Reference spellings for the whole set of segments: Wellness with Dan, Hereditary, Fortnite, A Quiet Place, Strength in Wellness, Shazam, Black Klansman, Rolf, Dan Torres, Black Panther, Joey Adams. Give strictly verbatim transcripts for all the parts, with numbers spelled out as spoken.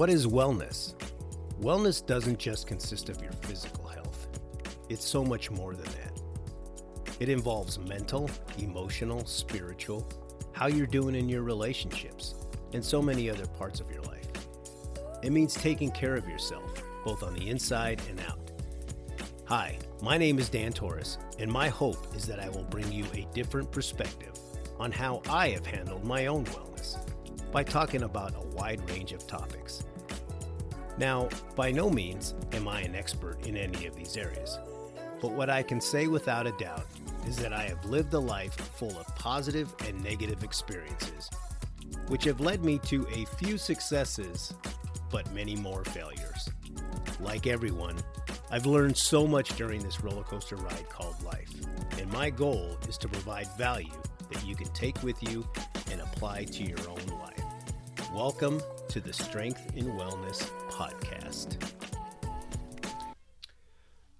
What is wellness? Wellness doesn't just consist of your physical health. It's so much more than that. It involves mental, emotional, spiritual, how you're doing in your relationships, and so many other parts of your life. It means taking care of yourself, both on the inside and out. Hi, my name is Dan Torres, and my hope is that I will bring you a different perspective on how I have handled my own wellness by talking about a wide range of topics. Now, by no means am I an expert in any of these areas, but what I can say without a doubt is that I have lived a life full of positive and negative experiences, which have led me to a few successes, but many more failures. Like everyone, I've learned so much during this roller coaster ride called life, and my goal is to provide value that you can take with you and apply to your own life. Welcome to the Strength in Wellness podcast.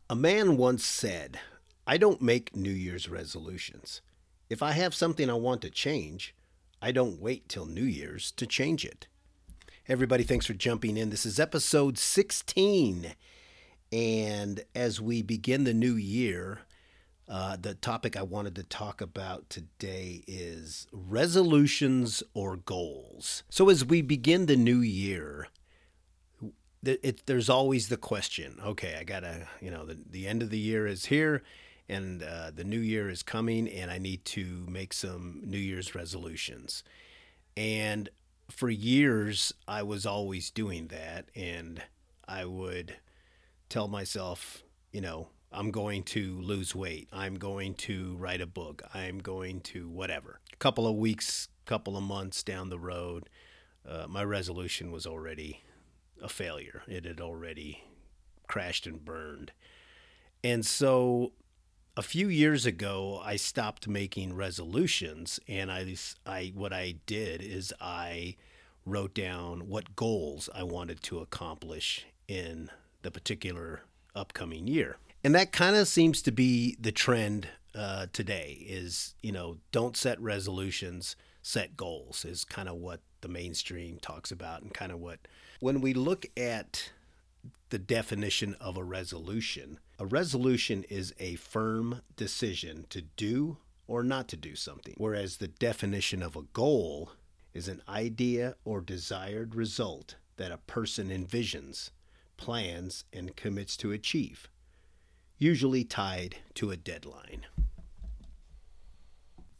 A man once said, "I don't make New Year's resolutions. If I have something I want to change, I don't wait till New Year's to change it." Everybody, thanks for jumping in. This is episode sixteen. And as we begin the new year, Uh, the topic I wanted to talk about today is resolutions or goals. So as we begin the new year, th- it, there's always the question, okay, I gotta, you know, the, the end of the year is here and uh, the new year is coming and I need to make some New Year's resolutions. And for years, I was always doing that, and I would tell myself, you know, I'm going to lose weight. I'm going to write a book. I'm going to whatever. A couple of weeks, couple of months down the road, uh, my resolution was already a failure. It had already crashed and burned. And so a few years ago, I stopped making resolutions, and I, I what I did is I wrote down what goals I wanted to accomplish in the particular upcoming year. And that kind of seems to be the trend uh, today is, you know, don't set resolutions, set goals is kind of what the mainstream talks about, and kind of what, when we look at the definition of a resolution, a resolution is a firm decision to do or not to do something. Whereas the definition of a goal is an idea or desired result that a person envisions, plans, and commits to achieve, usually tied to a deadline.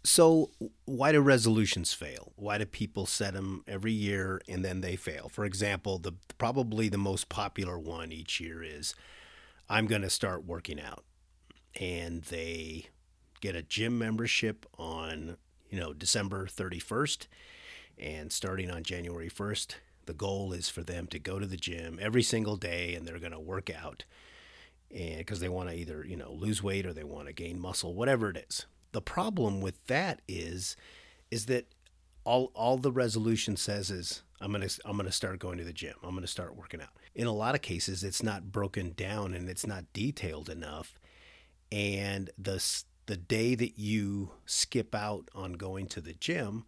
So why do resolutions fail? Why do people set them every year and then they fail? For example, the probably the most popular one each year is, I'm going to start working out. And they get a gym membership on, you know, December thirty-first. And starting on January first, the goal is for them to go to the gym every single day and they're going to work out. And because they want to either, you know, lose weight or they want to gain muscle, whatever it is. The problem with that is, is that all all the resolution says is I'm gonna I'm gonna start going to the gym. I'm gonna start working out. In a lot of cases, it's not broken down and it's not detailed enough. And the the day that you skip out on going to the gym,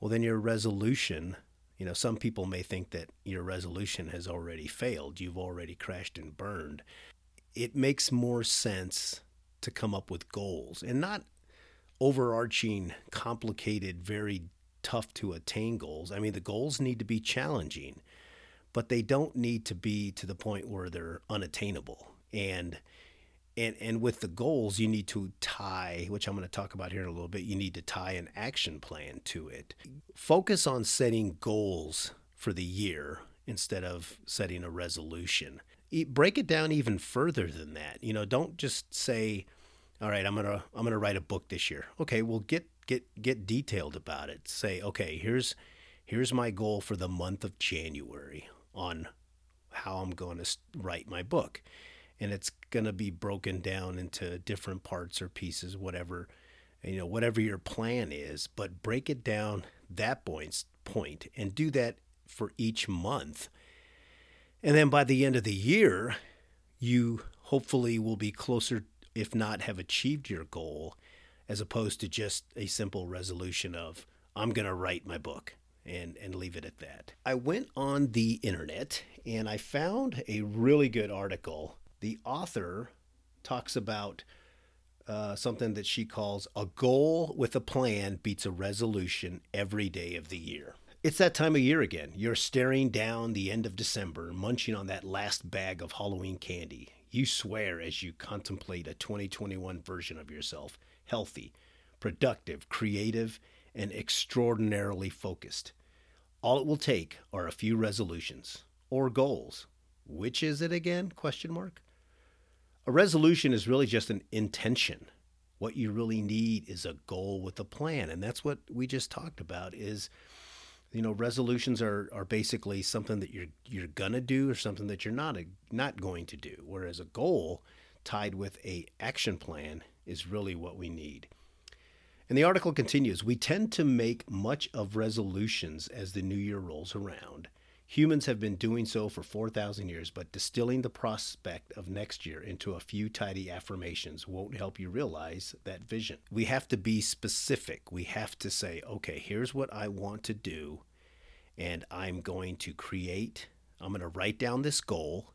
well, then your resolution, you know, some people may think that your resolution has already failed. You've already crashed and burned. It makes more sense to come up with goals and not overarching, complicated, very tough to attain goals. I mean, the goals need to be challenging, but they don't need to be to the point where they're unattainable. And and and with the goals, you need to tie, which I'm going to talk about here in a little bit, you need to tie an action plan to it. Focus on setting goals for the year instead of setting a resolution. Break it down even further than that. You know, don't just say, all right, I'm going to I'm going to write a book this year. Okay, well get get get detailed about it. Say, okay, here's here's my goal for the month of January on how I'm going to write my book. And it's going to be broken down into different parts or pieces, whatever, you know, whatever your plan is, but break it down that point point and do that for each month. And then by the end of the year, you hopefully will be closer, if not have achieved your goal, as opposed to just a simple resolution of, I'm going to write my book. and, and leave it at that. I went on the internet and I found a really good article. The author talks about uh, something that she calls a goal with a plan beats a resolution every day of the year. It's that time of year again. You're staring down the end of December, munching on that last bag of Halloween candy. You swear as you contemplate a twenty twenty-one version of yourself, healthy, productive, creative, and extraordinarily focused. All it will take are a few resolutions or goals. Which is it again? Question mark. A resolution is really just an intention. What you really need is a goal with a plan. And that's what we just talked about is, you know, resolutions are, are basically something that you're you're going to do or something that you're not a, not going to do. Whereas a goal tied with a action plan is really what we need. And the article continues, we tend to make much of resolutions as the new year rolls around. Humans have been doing so for four thousand years, but distilling the prospect of next year into a few tidy affirmations won't help you realize that vision. We have to be specific. We have to say, okay, here's what I want to do, and I'm going to create, I'm going to write down this goal,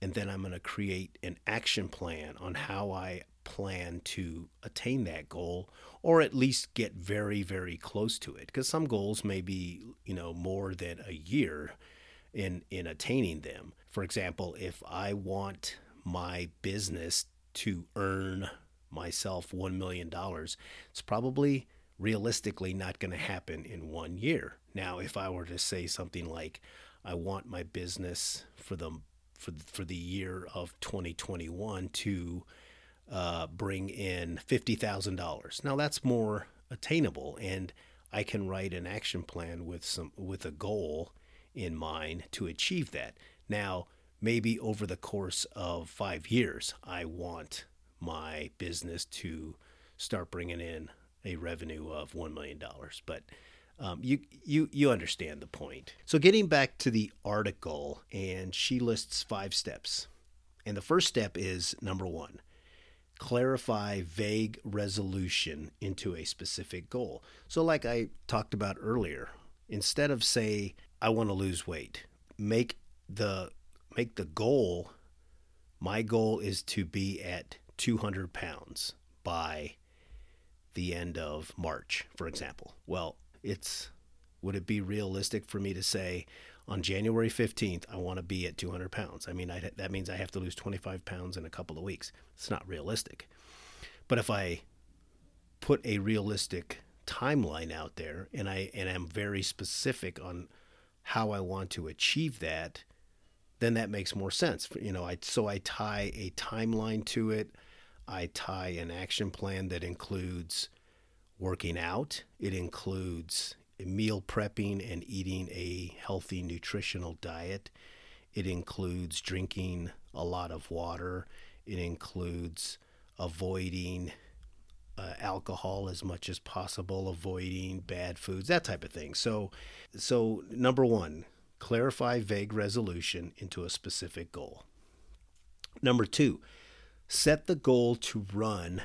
and then I'm going to create an action plan on how I plan to attain that goal, or at least get very, very close to it. Because some goals may be, you know, more than a year in in attaining them. For example, if I want my business to earn myself one million dollars, it's probably realistically not going to happen in one year. Now, if I were to say something like, I want my business for the for the, for the year of twenty twenty-one to Uh, bring in fifty thousand dollars. Now that's more attainable, and I can write an action plan with some with a goal in mind to achieve that. Now, maybe over the course of five years, I want my business to start bringing in a revenue of one million dollars. But um, you you you understand the point. So getting back to the article, and she lists five steps, and the first step is number one. Clarify vague resolution into a specific goal. So like I talked about earlier, instead of say, I want to lose weight, make the make the goal, my goal is to be at two hundred pounds by the end of March, for example. Well, it's would it be realistic for me to say, on January fifteenth, I want to be at two hundred pounds. I mean, I, that means I have to lose twenty-five pounds in a couple of weeks. It's not realistic. But if I put a realistic timeline out there and I and I'm very specific on how I want to achieve that, then that makes more sense. You know, I so I tie a timeline to it. I tie an action plan that includes working out. It includes meal prepping and eating a healthy nutritional diet. It includes drinking a lot of water. It includes avoiding uh, alcohol as much as possible, avoiding bad foods, that type of thing. So, so number one, clarify vague resolution into a specific goal. Number two, set the goal to run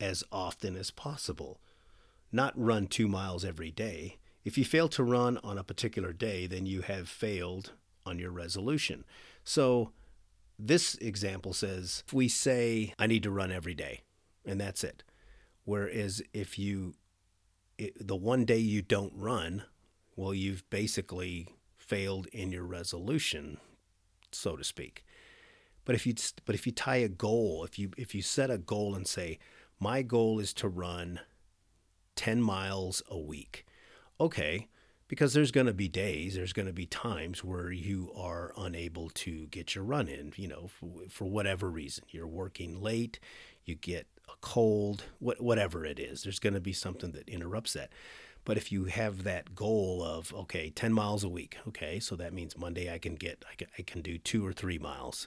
as often as possible, not run two miles every day. If you fail to run on a particular day, then you have failed on your resolution. So this example says, if we say, I need to run every day, and that's it. Whereas if you, it, the one day you don't run, well, you've basically failed in your resolution, so to speak. But if you, but if you tie a goal, if you, if you set a goal and say, my goal is to run ten miles a week. Okay, because there's going to be days, there's going to be times where you are unable to get your run in, you know, for, for whatever reason. You're working late, you get a cold, what, whatever it is. There's going to be something that interrupts that. But if you have that goal of, okay, ten miles a week, okay, so that means Monday I can get, I can, I can do two or three miles.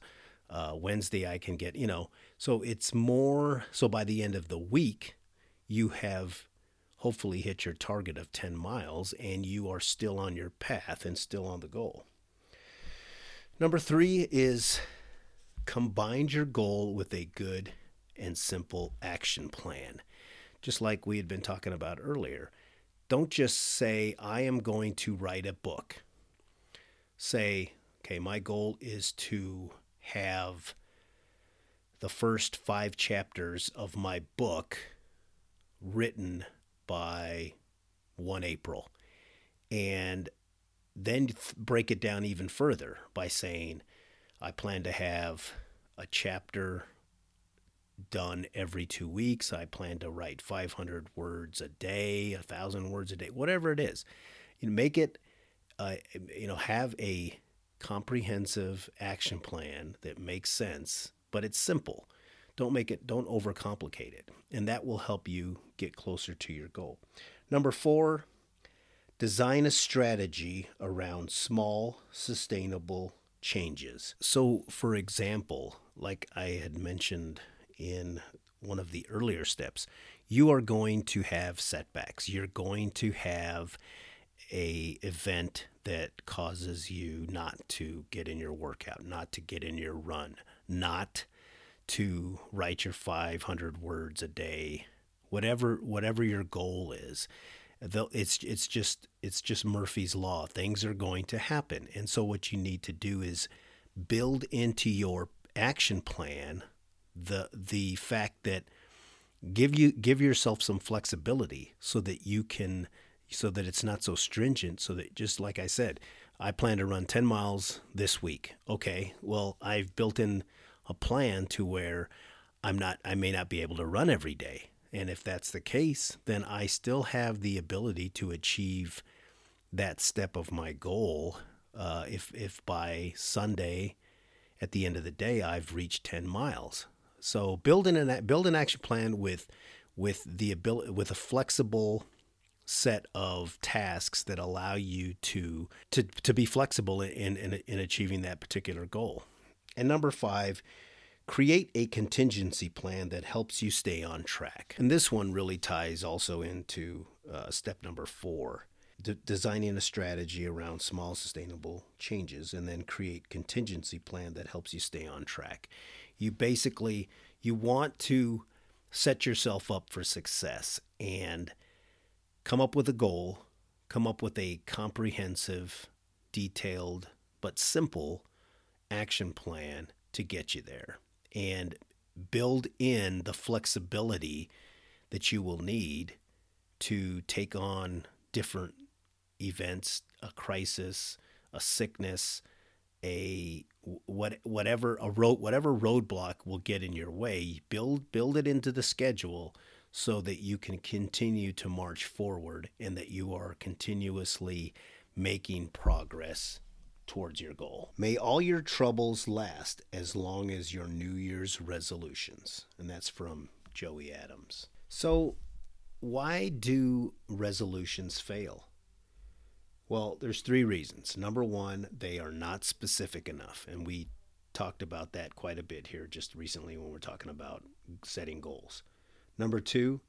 Uh, Wednesday I can get, you know, so it's more, so by the end of the week, you have hopefully hit your target of ten miles, and you are still on your path and still on the goal. Number three is combine your goal with a good and simple action plan. Just like we had been talking about earlier, Don't just say, I am going to write a book. Say, okay, my goal is to have the first five chapters of my book written by the first of April. And then th- break it down even further by saying, I plan to have a chapter done every two weeks. I plan to write five hundred words a day, one thousand words a day, whatever it is. You know, make it, uh, you know, have a comprehensive action plan that makes sense, but it's simple. Don't make it, don't overcomplicate it. And that will help you get closer to your goal. Number four, design a strategy around small, sustainable changes. So, for example, like I had mentioned in one of the earlier steps, you are going to have setbacks. You're going to have a event that causes you not to get in your workout, not to get in your run, not to write your five hundred words a day, whatever whatever your goal is. It's it's just it's just Murphy's Law. Things are going to happen. And so what you need to do is build into your action plan the the fact that give you give yourself some flexibility so that you can so that it's not so stringent, so that, just like I said, I plan to run ten miles this week. Okay, well, I've built in a plan to where I'm not I may not be able to run every day. And if that's the case, then I still have the ability to achieve that step of my goal. Uh, if if by Sunday, at the end of the day, I've reached ten miles. So build an build an action plan with with the ability with a flexible set of tasks that allow you to to to be flexible in in, in achieving that particular goal. And number five, create a contingency plan that helps you stay on track. And this one really ties also into uh, step number four, d- designing a strategy around small, sustainable changes, and then create contingency plan that helps you stay on track. You basically, you want to set yourself up for success and come up with a goal, come up with a comprehensive, detailed, but simple action plan to get you there, and build in the flexibility that you will need to take on different events, a crisis, a sickness, a what, whatever a road, whatever roadblock will get in your way. Build build it into the schedule so that you can continue to march forward and that you are continuously making progress towards your goal. May all your troubles last as long as your New Year's resolutions. And that's from Joey Adams. So why do resolutions fail? Well, there's three reasons. Number one, they are not specific enough. And we talked about that quite a bit here just recently when we're talking about setting goals. Number two,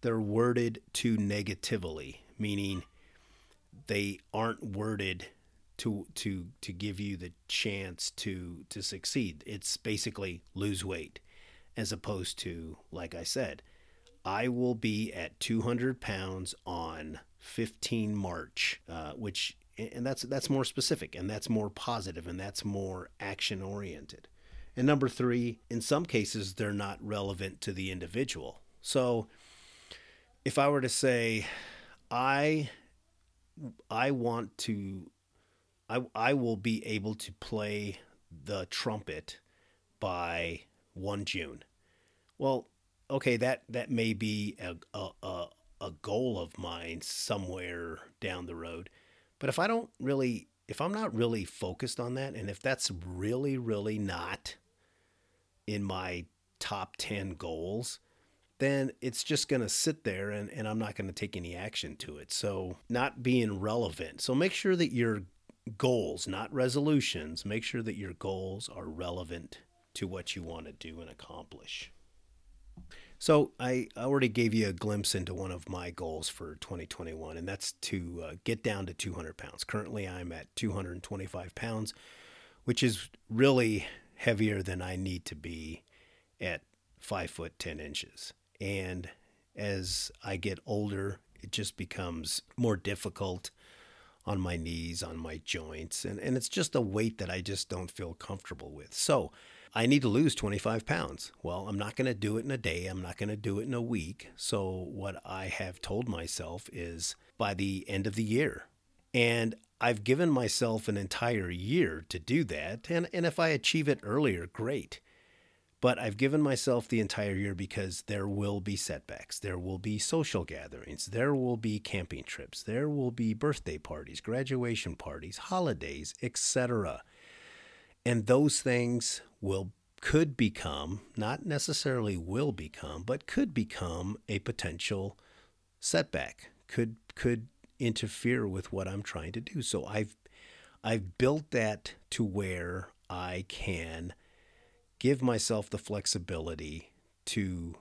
they're worded too negatively, meaning they aren't worded to to to give you the chance to to succeed. It's basically lose weight, as opposed to, like I said, I will be at two hundred pounds on the fifteenth of March, uh, which and that's that's more specific, and that's more positive, and that's more action oriented. And number three, in some cases they're not relevant to the individual. So if I were to say, I I want to I, I will be able to play the trumpet by the first of June. Well, okay, that, that may be a, a a goal of mine somewhere down the road. But if I don't really, if I'm not really focused on that, and if that's really, really not in my top ten goals, then it's just going to sit there and, and I'm not going to take any action to it. So not being relevant. So make sure that you're goals, not resolutions. Make sure that your goals are relevant to what you want to do and accomplish. So I already gave you a glimpse into one of my goals for twenty twenty-one, and that's to uh, get down to two hundred pounds. Currently, I'm at two hundred twenty-five pounds, which is really heavier than I need to be at five foot ten inches. And as I get older, it just becomes more difficult on my knees, on my joints. And, and it's just a weight that I just don't feel comfortable with. So I need to lose twenty-five pounds. Well, I'm not going to do it in a day. I'm not going to do it in a week. So what I have told myself is by the end of the year. And I've given myself an entire year to do that. And, and if I achieve it earlier, great. But I've given myself the entire year because there will be setbacks. There will be social gatherings. There will be camping trips. There will be birthday parties, graduation parties, holidays, et cetera. And those things will could become, not necessarily will become, but could become a potential setback, could could interfere with what I'm trying to do. So I've I've built that to where I can give myself the flexibility to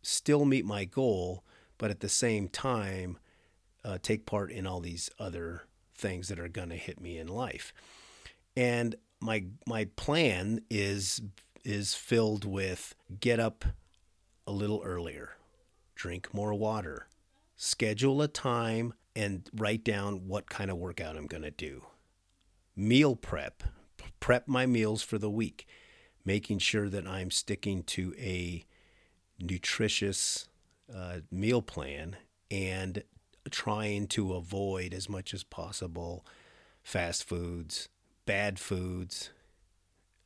still meet my goal, but at the same time, uh, take part in all these other things that are going to hit me in life. And my my plan is is filled with get up a little earlier, drink more water, schedule a time, and write down what kind of workout I'm going to do. Meal prep, prep my meals for the week. Making sure that I'm sticking to a nutritious uh, meal plan and trying to avoid as much as possible fast foods, bad foods,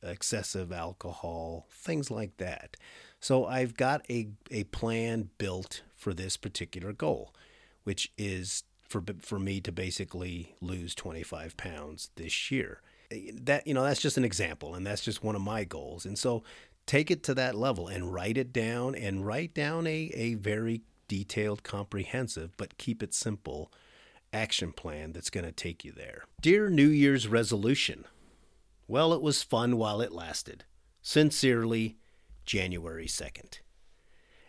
excessive alcohol, things like that. So I've got a, a plan built for this particular goal, which is for for me to basically lose twenty-five pounds this year. That, you know, that's just an example, and that's just one of my goals. And so take it to that level and write it down and write down a, a very detailed, comprehensive, but keep it simple action plan that's going to take you there. Dear New Year's resolution. Well, it was fun while it lasted. Sincerely, January second.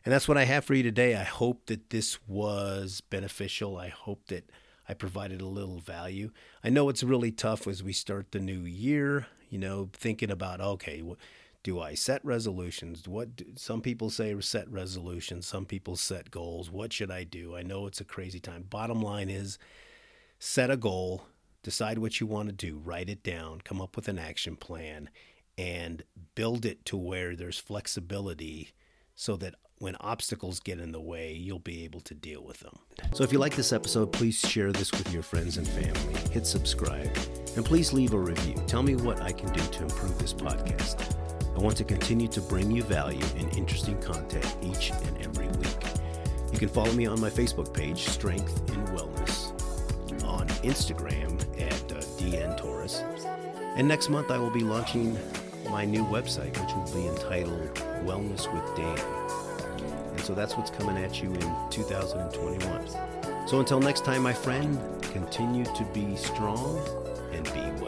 And that's what I have for you today. I hope that this was beneficial. I hope that I provided a little value. I know it's really tough as we start the new year, you know, thinking about, okay, do I set resolutions? What do, some people say set resolutions, some people set goals. What should I do? I know it's a crazy time. Bottom line is set a goal, decide what you want to do, write it down, come up with an action plan, and build it to where there's flexibility so that when obstacles get in the way, you'll be able to deal with them. So if you like this episode, please share this with your friends and family. Hit subscribe. And please leave a review. Tell me what I can do to improve this podcast. I want to continue to bring you value and interesting content each and every week. You can follow me on my Facebook page, Strength in Wellness. On Instagram at uh, Dan Torres. And next month I will be launching my new website, which will be entitled Wellness with Dan. So that's what's coming at you in two thousand twenty-one. So until next time, my friend, continue to be strong and be well.